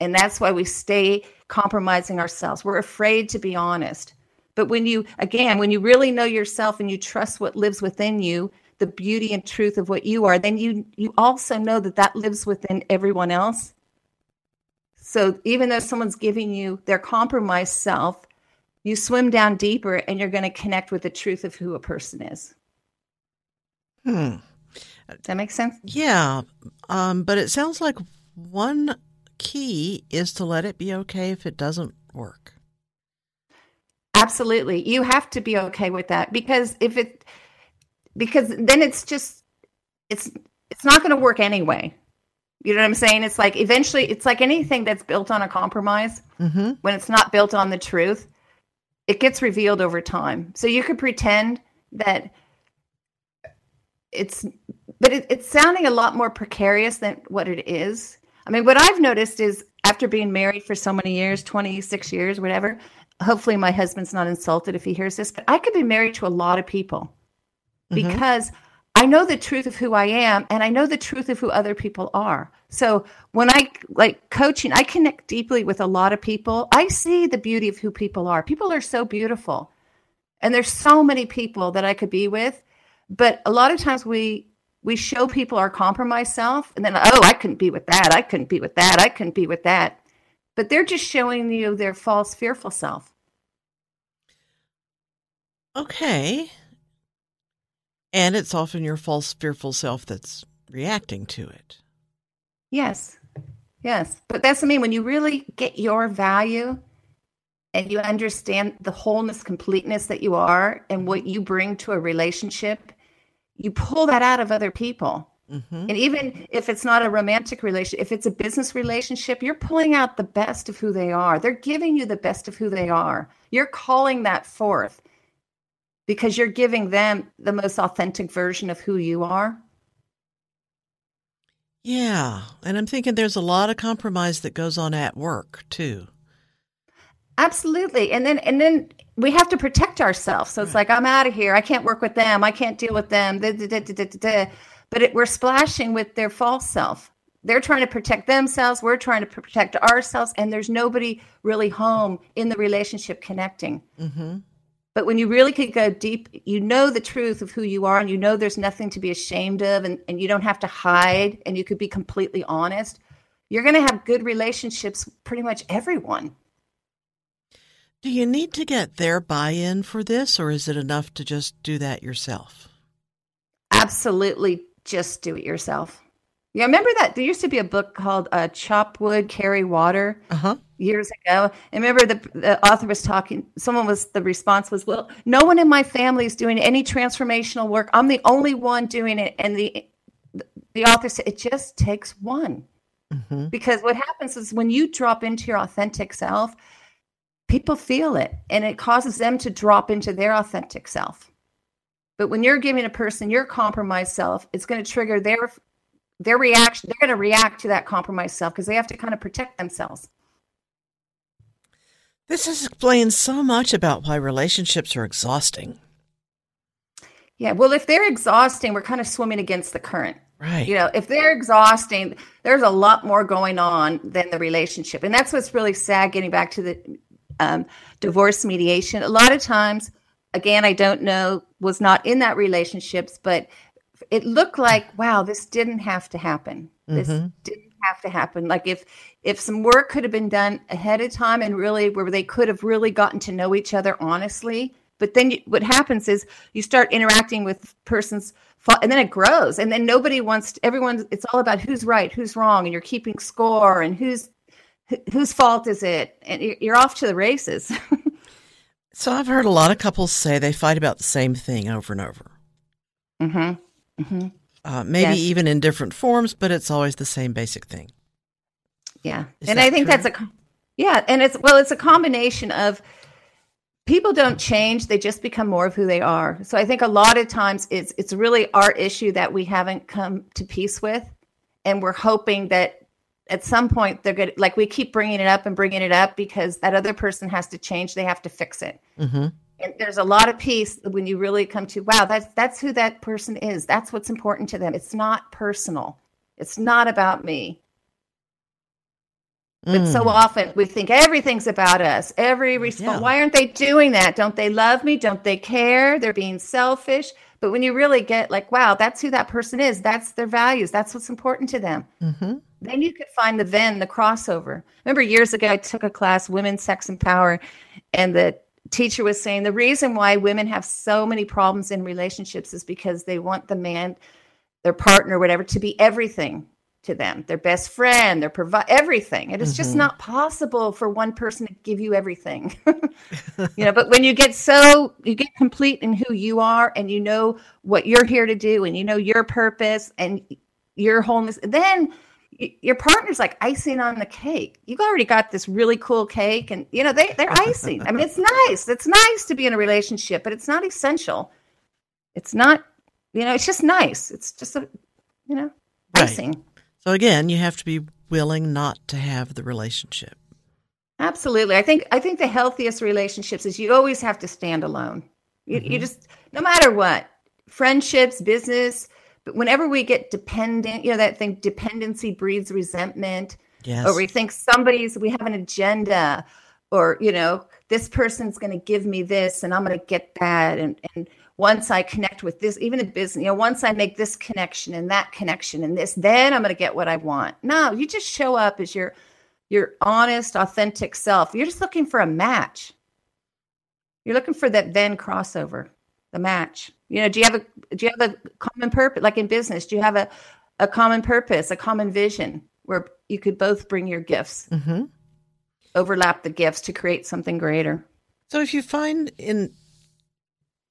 And that's why we stay compromising ourselves. We're afraid to be honest. But when you, again, when you really know yourself and you trust what lives within you, the beauty and truth of what you are, then you, you also know that that lives within everyone else. So even though someone's giving you their compromised self, you swim down deeper and you're going to connect with the truth of who a person is. Hmm. Does that make sense? Yeah. Um, but it sounds like one key is to let it be okay if it doesn't work. Absolutely. You have to be okay with that, because if it, because then it's just, it's, it's not going to work anyway. You know what I'm saying? It's like eventually, it's like anything that's built on a compromise. Mm-hmm. When it's not built on the truth, it gets revealed over time. So you could pretend that it's, but it, it's sounding a lot more precarious than what it is. I mean, what I've noticed is after being married for so many years, twenty-six years, whatever, hopefully my husband's not insulted if he hears this, but I could be married to a lot of people mm-hmm. because I know the truth of who I am and I know the truth of who other people are. So when I like coaching, I connect deeply with a lot of people. I see the beauty of who people are. People are so beautiful and there's so many people that I could be with. But a lot of times we we show people our compromised self and then, oh, I couldn't be with that. I couldn't be with that. I couldn't be with that. But they're just showing you their false, fearful self. Okay. And it's often your false, fearful self that's reacting to it. Yes. Yes. But that's what I mean. When you really get your value and you understand the wholeness, completeness that you are and what you bring to a relationship, you pull that out of other people. Mm-hmm. And even if it's not a romantic relationship, if it's a business relationship, you're pulling out the best of who they are. They're giving you the best of who they are. You're calling that forth because you're giving them the most authentic version of who you are. Yeah. And I'm thinking there's a lot of compromise that goes on at work too. Absolutely. And then, and then we have to protect ourselves. So it's right. like, I'm out of here. I can't work with them. I can't deal with them. Da, da, da, da, da, da. But it, we're splashing with their false self. They're trying to protect themselves. We're trying to protect ourselves. And there's nobody really home in the relationship connecting. Mm-hmm. But when you really could go deep, you know the truth of who you are and you know there's nothing to be ashamed of and, and you don't have to hide and you could be completely honest. You're going to have good relationships, pretty much everyone. Do you need to get their buy-in for this, or is it enough to just do that yourself? Absolutely, just do it yourself. Yeah, remember that there used to be a book called uh, "Chop Wood, Carry Water" uh-huh. years ago. And remember, the, the author was talking. Someone was the response was, "Well, no one in my family is doing any transformational work. I'm the only one doing it." And the the author said, "It just takes one," mm-hmm. because what happens is when you drop into your authentic self, people feel it and it causes them to drop into their authentic self. But when you're giving a person your compromised self, it's going to trigger their their reaction. They're going to react to that compromised self because they have to kind of protect themselves. This has explained so much about why relationships are exhausting. Yeah, well, if they're exhausting, we're kind of swimming against the current. Right. You know, if they're exhausting, there's a lot more going on than the relationship. And that's what's really sad, getting back to the Um, divorce mediation. A lot of times, again, I don't know, was not in that relationships, but it looked like, wow, this didn't have to happen. This mm-hmm. didn't have to happen. Like if, if some work could have been done ahead of time and really where they could have really gotten to know each other, honestly. But then you, what happens is you start interacting with persons and then it grows. And then nobody wants to, everyone, it's all about who's right, who's wrong. And you're keeping score and who's, whose fault is it? And you're off to the races. So I've heard a lot of couples say they fight about the same thing over and over. Mm-hmm. Mm-hmm. Uh, maybe yes. even in different forms, but it's always the same basic thing. Yeah. Is and I think true? that's a, yeah. And it's, well, it's a combination of people don't change. They just become more of who they are. So I think a lot of times it's, it's really our issue that we haven't come to peace with. And we're hoping that, at some point they're good. Like we keep bringing it up and bringing it up because that other person has to change. They have to fix it. Mm-hmm. And there's a lot of peace when you really come to, wow, that's, that's who that person is. That's what's important to them. It's not personal. It's not about me. Mm. But so often we think everything's about us. Every response. Yeah. Why aren't they doing that? Don't they love me? Don't they care? They're being selfish. But when you really get like, wow, that's who that person is. That's their values. That's what's important to them. Mm-hmm. Then you could find the Venn, the crossover. Remember years ago, I took a class, Women, Sex, and Power, and the teacher was saying the reason why women have so many problems in relationships is because they want the man, their partner, whatever, to be everything to them, their best friend, their provi- everything. It is mm-hmm. just not possible for one person to give you everything. You know, but when you get so, you get complete in who you are and you know what you're here to do and you know your purpose and your wholeness, then your partner's like icing on the cake. You've already got this really cool cake, and you know they they're icing. I mean, it's nice. It's nice to be in a relationship, but it's not essential. It's not, you know, it's just nice. It's just a, you know, icing. Right. So again, you have to be willing not to have the relationship. Absolutely. I think I think the healthiest relationships is you always have to stand alone. You, mm-hmm. you just, no matter what, friendships, business, but whenever we get dependent, you know, that thing, dependency breeds resentment. Yes. Or we think somebody's, we have an agenda, or, you know, this person's going to give me this and I'm going to get that. And, and once I connect with this, even in business, you know, once I make this connection and that connection and this, then I'm going to get what I want. No, you just show up as your your honest, authentic self. You're just looking for a match. You're looking for that then crossover, the match. You know, do you have a do you have a common purpose? Like in business, do you have a, a common purpose, a common vision where you could both bring your gifts, mm-hmm. overlap the gifts to create something greater? So if you find in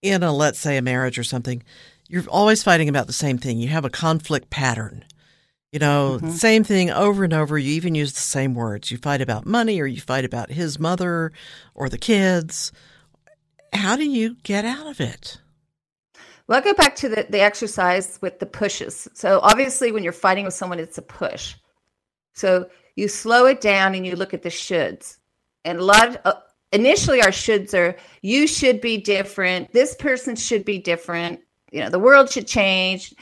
in a, let's say, a marriage or something, you're always fighting about the same thing. You have a conflict pattern. You know, mm-hmm. same thing over and over. You even use the same words. You fight about money, or you fight about his mother or the kids. How do you get out of it? Well, I'll go back to the, the exercise with the pushes. So obviously when you're fighting with someone, it's a push. So you slow it down and you look at the shoulds. And a lot of, uh, initially our shoulds are, you should be different. This person should be different. You know, the world should change.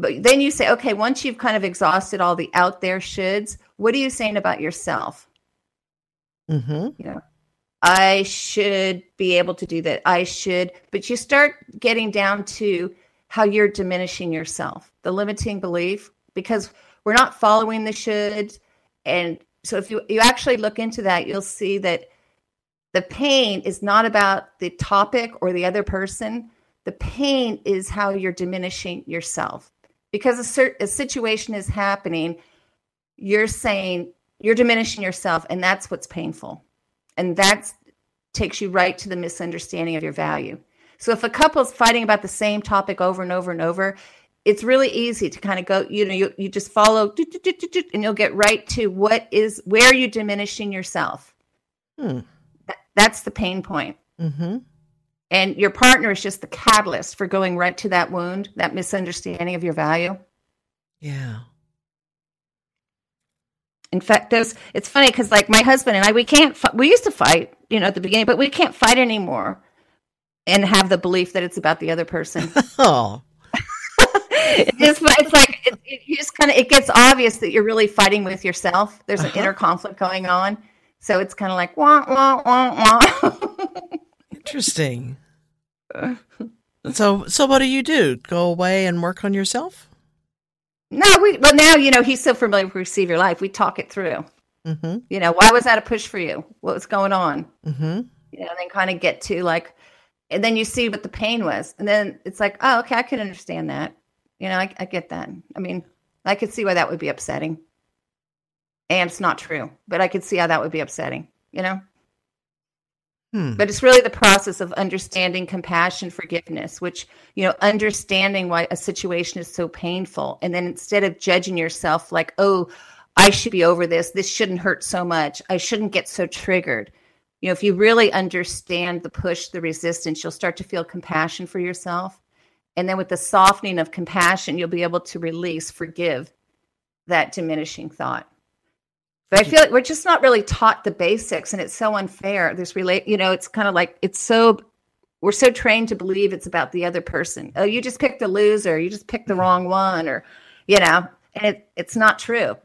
But then you say, okay, once you've kind of exhausted all the out there shoulds, what are you saying about yourself? Mm-hmm. You know, I should be able to do that. I should, but you start getting down to how you're diminishing yourself, the limiting belief, because we're not following the shoulds. And so if you, you actually look into that, you'll see that the pain is not about the topic or the other person. The pain is how you're diminishing yourself, because a, cert, a situation is happening. You're saying you're diminishing yourself, and that's what's painful. And that takes you right to the misunderstanding of your value. So if a couple's fighting about the same topic over and over and over, it's really easy to kind of go, you know, you, you just follow do, do, do, do, do, and you'll get right to what is, where are you diminishing yourself? Hmm. That, that's the pain point. Mm-hmm. And your partner is just the catalyst for going right to that wound, that misunderstanding of your value. Yeah. In fact, those, it's funny because like my husband and I, we can't, fi- we used to fight, you know, at the beginning, but we can't fight anymore and have the belief that it's about the other person. Oh, it's, just, it's like, it, it, you just kind of, it gets obvious that you're really fighting with yourself. There's uh-huh. an inner conflict going on. So it's kind of like, wah, wah, wah, wah. Interesting. So, so what do you do? Go away and work on yourself? No, we, but now, you know, he's so familiar with Receive Your Life. We talk it through, mm-hmm. you know, why was that a push for you? What was going on? Mm-hmm. You know, and then kind of get to like, and then you see what the pain was. And then it's like, oh, okay, I can understand that. You know, I, I get that. I mean, I could see why that would be upsetting, and it's not true, but I could see how that would be upsetting, you know, hmm. but it's really the process of understanding, compassion, forgiveness, which, you know, understanding why a situation is so painful. And then instead of judging yourself like, oh, I should be over this. This shouldn't hurt so much. I shouldn't get so triggered. You know, if you really understand the push, the resistance, you'll start to feel compassion for yourself. And then with the softening of compassion, you'll be able to release, forgive that diminishing thought. But I feel like we're just not really taught the basics, and it's so unfair. There's relate, you know, it's kind of like, it's so, we're so trained to believe it's about the other person. Oh, you just picked the loser. You just picked the wrong one, or, you know, and it, it's not true.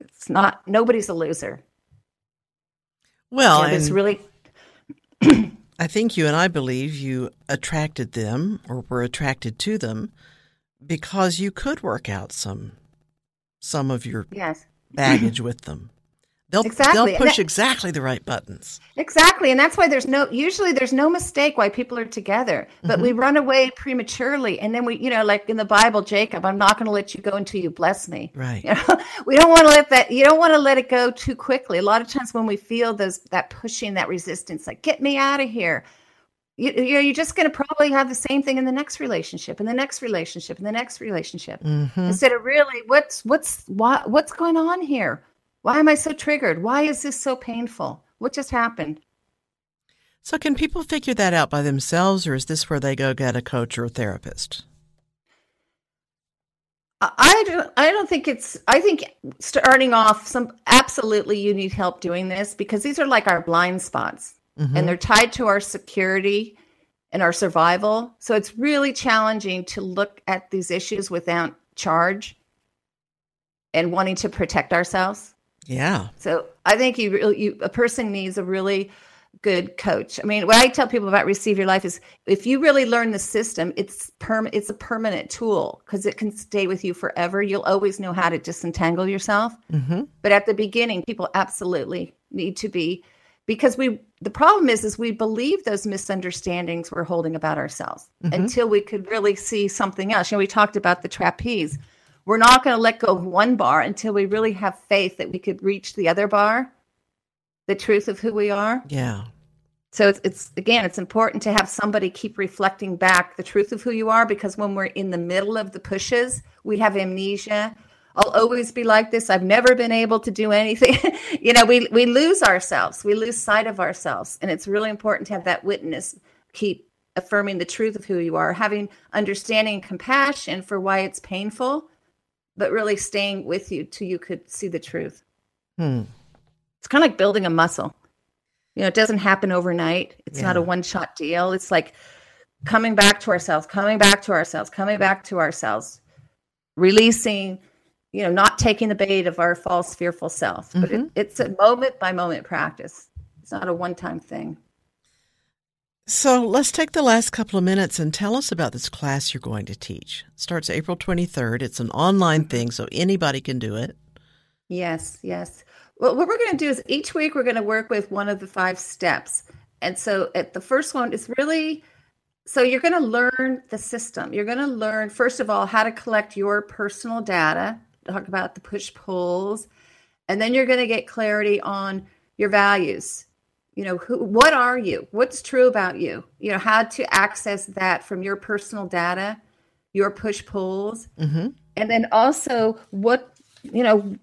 It's not, nobody's a loser. Well, you know, it's really, I think you and I believe you attracted them, or were attracted to them, because you could work out some, some of your, yes. baggage with them. They'll, exactly. they'll push that, exactly the right buttons. Exactly. And that's why there's no, usually there's no mistake why people are together, but mm-hmm. we run away prematurely. And then we, you know, like in the Bible, Jacob, I'm not going to let you go until you bless me. Right. You know? We don't want to let that, you don't want to let it go too quickly. A lot of times when we feel those, that pushing, that resistance, like, get me out of here. you, you're just going to probably have the same thing in the next relationship, in the next relationship, in the next relationship. Mm-hmm. Instead of really, what's what's why, what's going on here? Why am I so triggered? Why is this so painful? What just happened? So can people figure that out by themselves, or is this where they go get a coach or a therapist? I don't, I don't think it's, I think starting off, some absolutely you need help doing this, because these are like our blind spots, mm-hmm. and they're tied to our security and our survival. So it's really challenging to look at these issues without charge and wanting to protect ourselves. Yeah. So I think you really, you, a person needs a really good coach. I mean, what I tell people about Receive Your Life is, if you really learn the system, it's perm it's a permanent tool, because it can stay with you forever. You'll always know how to disentangle yourself. Mm-hmm. But at the beginning, people absolutely need to be, because we the problem is is we believe those misunderstandings we're holding about ourselves, mm-hmm. until we could really see something else. You know, we talked about the trapeze. We're not going to let go of one bar until we really have faith that we could reach the other bar, the truth of who we are. Yeah. So it's, it's, again, it's important to have somebody keep reflecting back the truth of who you are, because when we're in the middle of the pushes, we have amnesia. I'll always be like this. I've never been able to do anything. You know, we, we lose ourselves. We lose sight of ourselves. And it's really important to have that witness keep affirming the truth of who you are, having understanding, compassion for why it's painful, but really staying with you till you could see the truth. Hmm. It's kind of like building a muscle. You know, it doesn't happen overnight. It's yeah. not a one-shot deal. It's like coming back to ourselves, coming back to ourselves, coming back to ourselves, releasing, you know, not taking the bait of our false, fearful self. Mm-hmm. But it, it's a moment-by-moment practice. It's not a one-time thing. So let's take the last couple of minutes and tell us about this class you're going to teach. It starts April twenty-third. It's an online thing, so anybody can do it. Yes, yes. Well, what we're going to do is each week we're going to work with one of the five steps. And so at the first one is really, so you're going to learn the system. You're going to learn, first of all, how to collect your personal data, talk about the push pulls, and then you're going to get clarity on your values. You know, who, what are you? What's true about you? You know, how to access that from your personal data, your push pulls. Mm-hmm. And then also what, you know,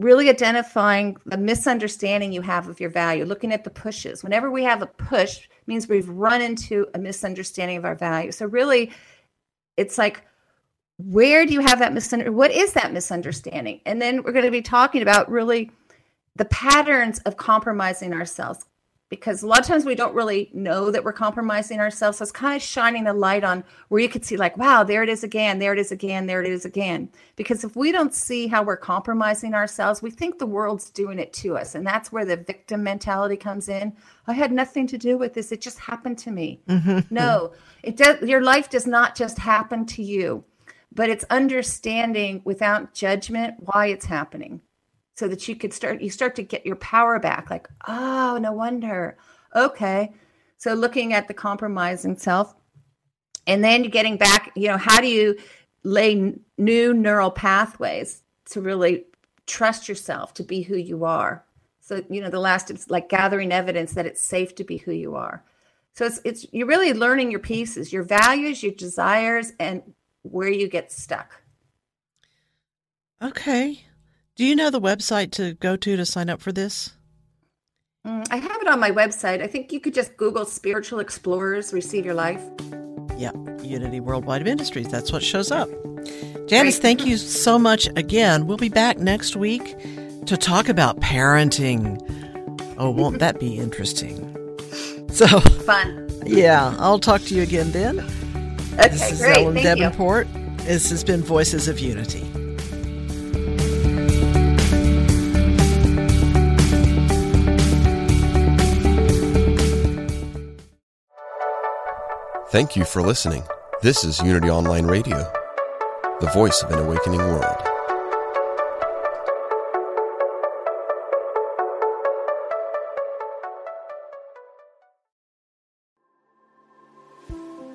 really identifying the misunderstanding you have of your value, looking at the pushes. Whenever we have a push, it means we've run into a misunderstanding of our value. So really, it's like, where do you have that misunderstanding? What is that misunderstanding? And then we're going to be talking about really the patterns of compromising ourselves, because a lot of times we don't really know that we're compromising ourselves. So it's kind of shining a light on where you could see like, wow, there it is again, there it is again, there it is again. Because if we don't see how we're compromising ourselves, we think the world's doing it to us. And that's where the victim mentality comes in. I had nothing to do with this. It just happened to me. Mm-hmm. No, it does. Your life does not just happen to you, but it's understanding without judgment why it's happening. So that you could start, you start to get your power back. Like, oh, no wonder. Okay. So looking at the compromising self, and then getting back, you know, how do you lay n- new neural pathways to really trust yourself to be who you are? So, you know, the last, it's like gathering evidence that it's safe to be who you are. So it's, it's, you're really learning your pieces, your values, your desires, and where you get stuck. Okay. Do you know the website to go to to sign up for this? Mm, I have it on my website. I think you could just Google Spiritual Explorers, Receive Your Life. Yeah, Unity Worldwide Ministries. That's what shows up. Janice, Great. Thank you so much again. We'll be back next week to talk about parenting. Oh, won't that be interesting? So fun. Yeah, I'll talk to you again then. Okay, this is great. Ellen Thank Debenport. You. This has been Voices of Unity. Thank you for listening. This is Unity Online Radio, the voice of an awakening world.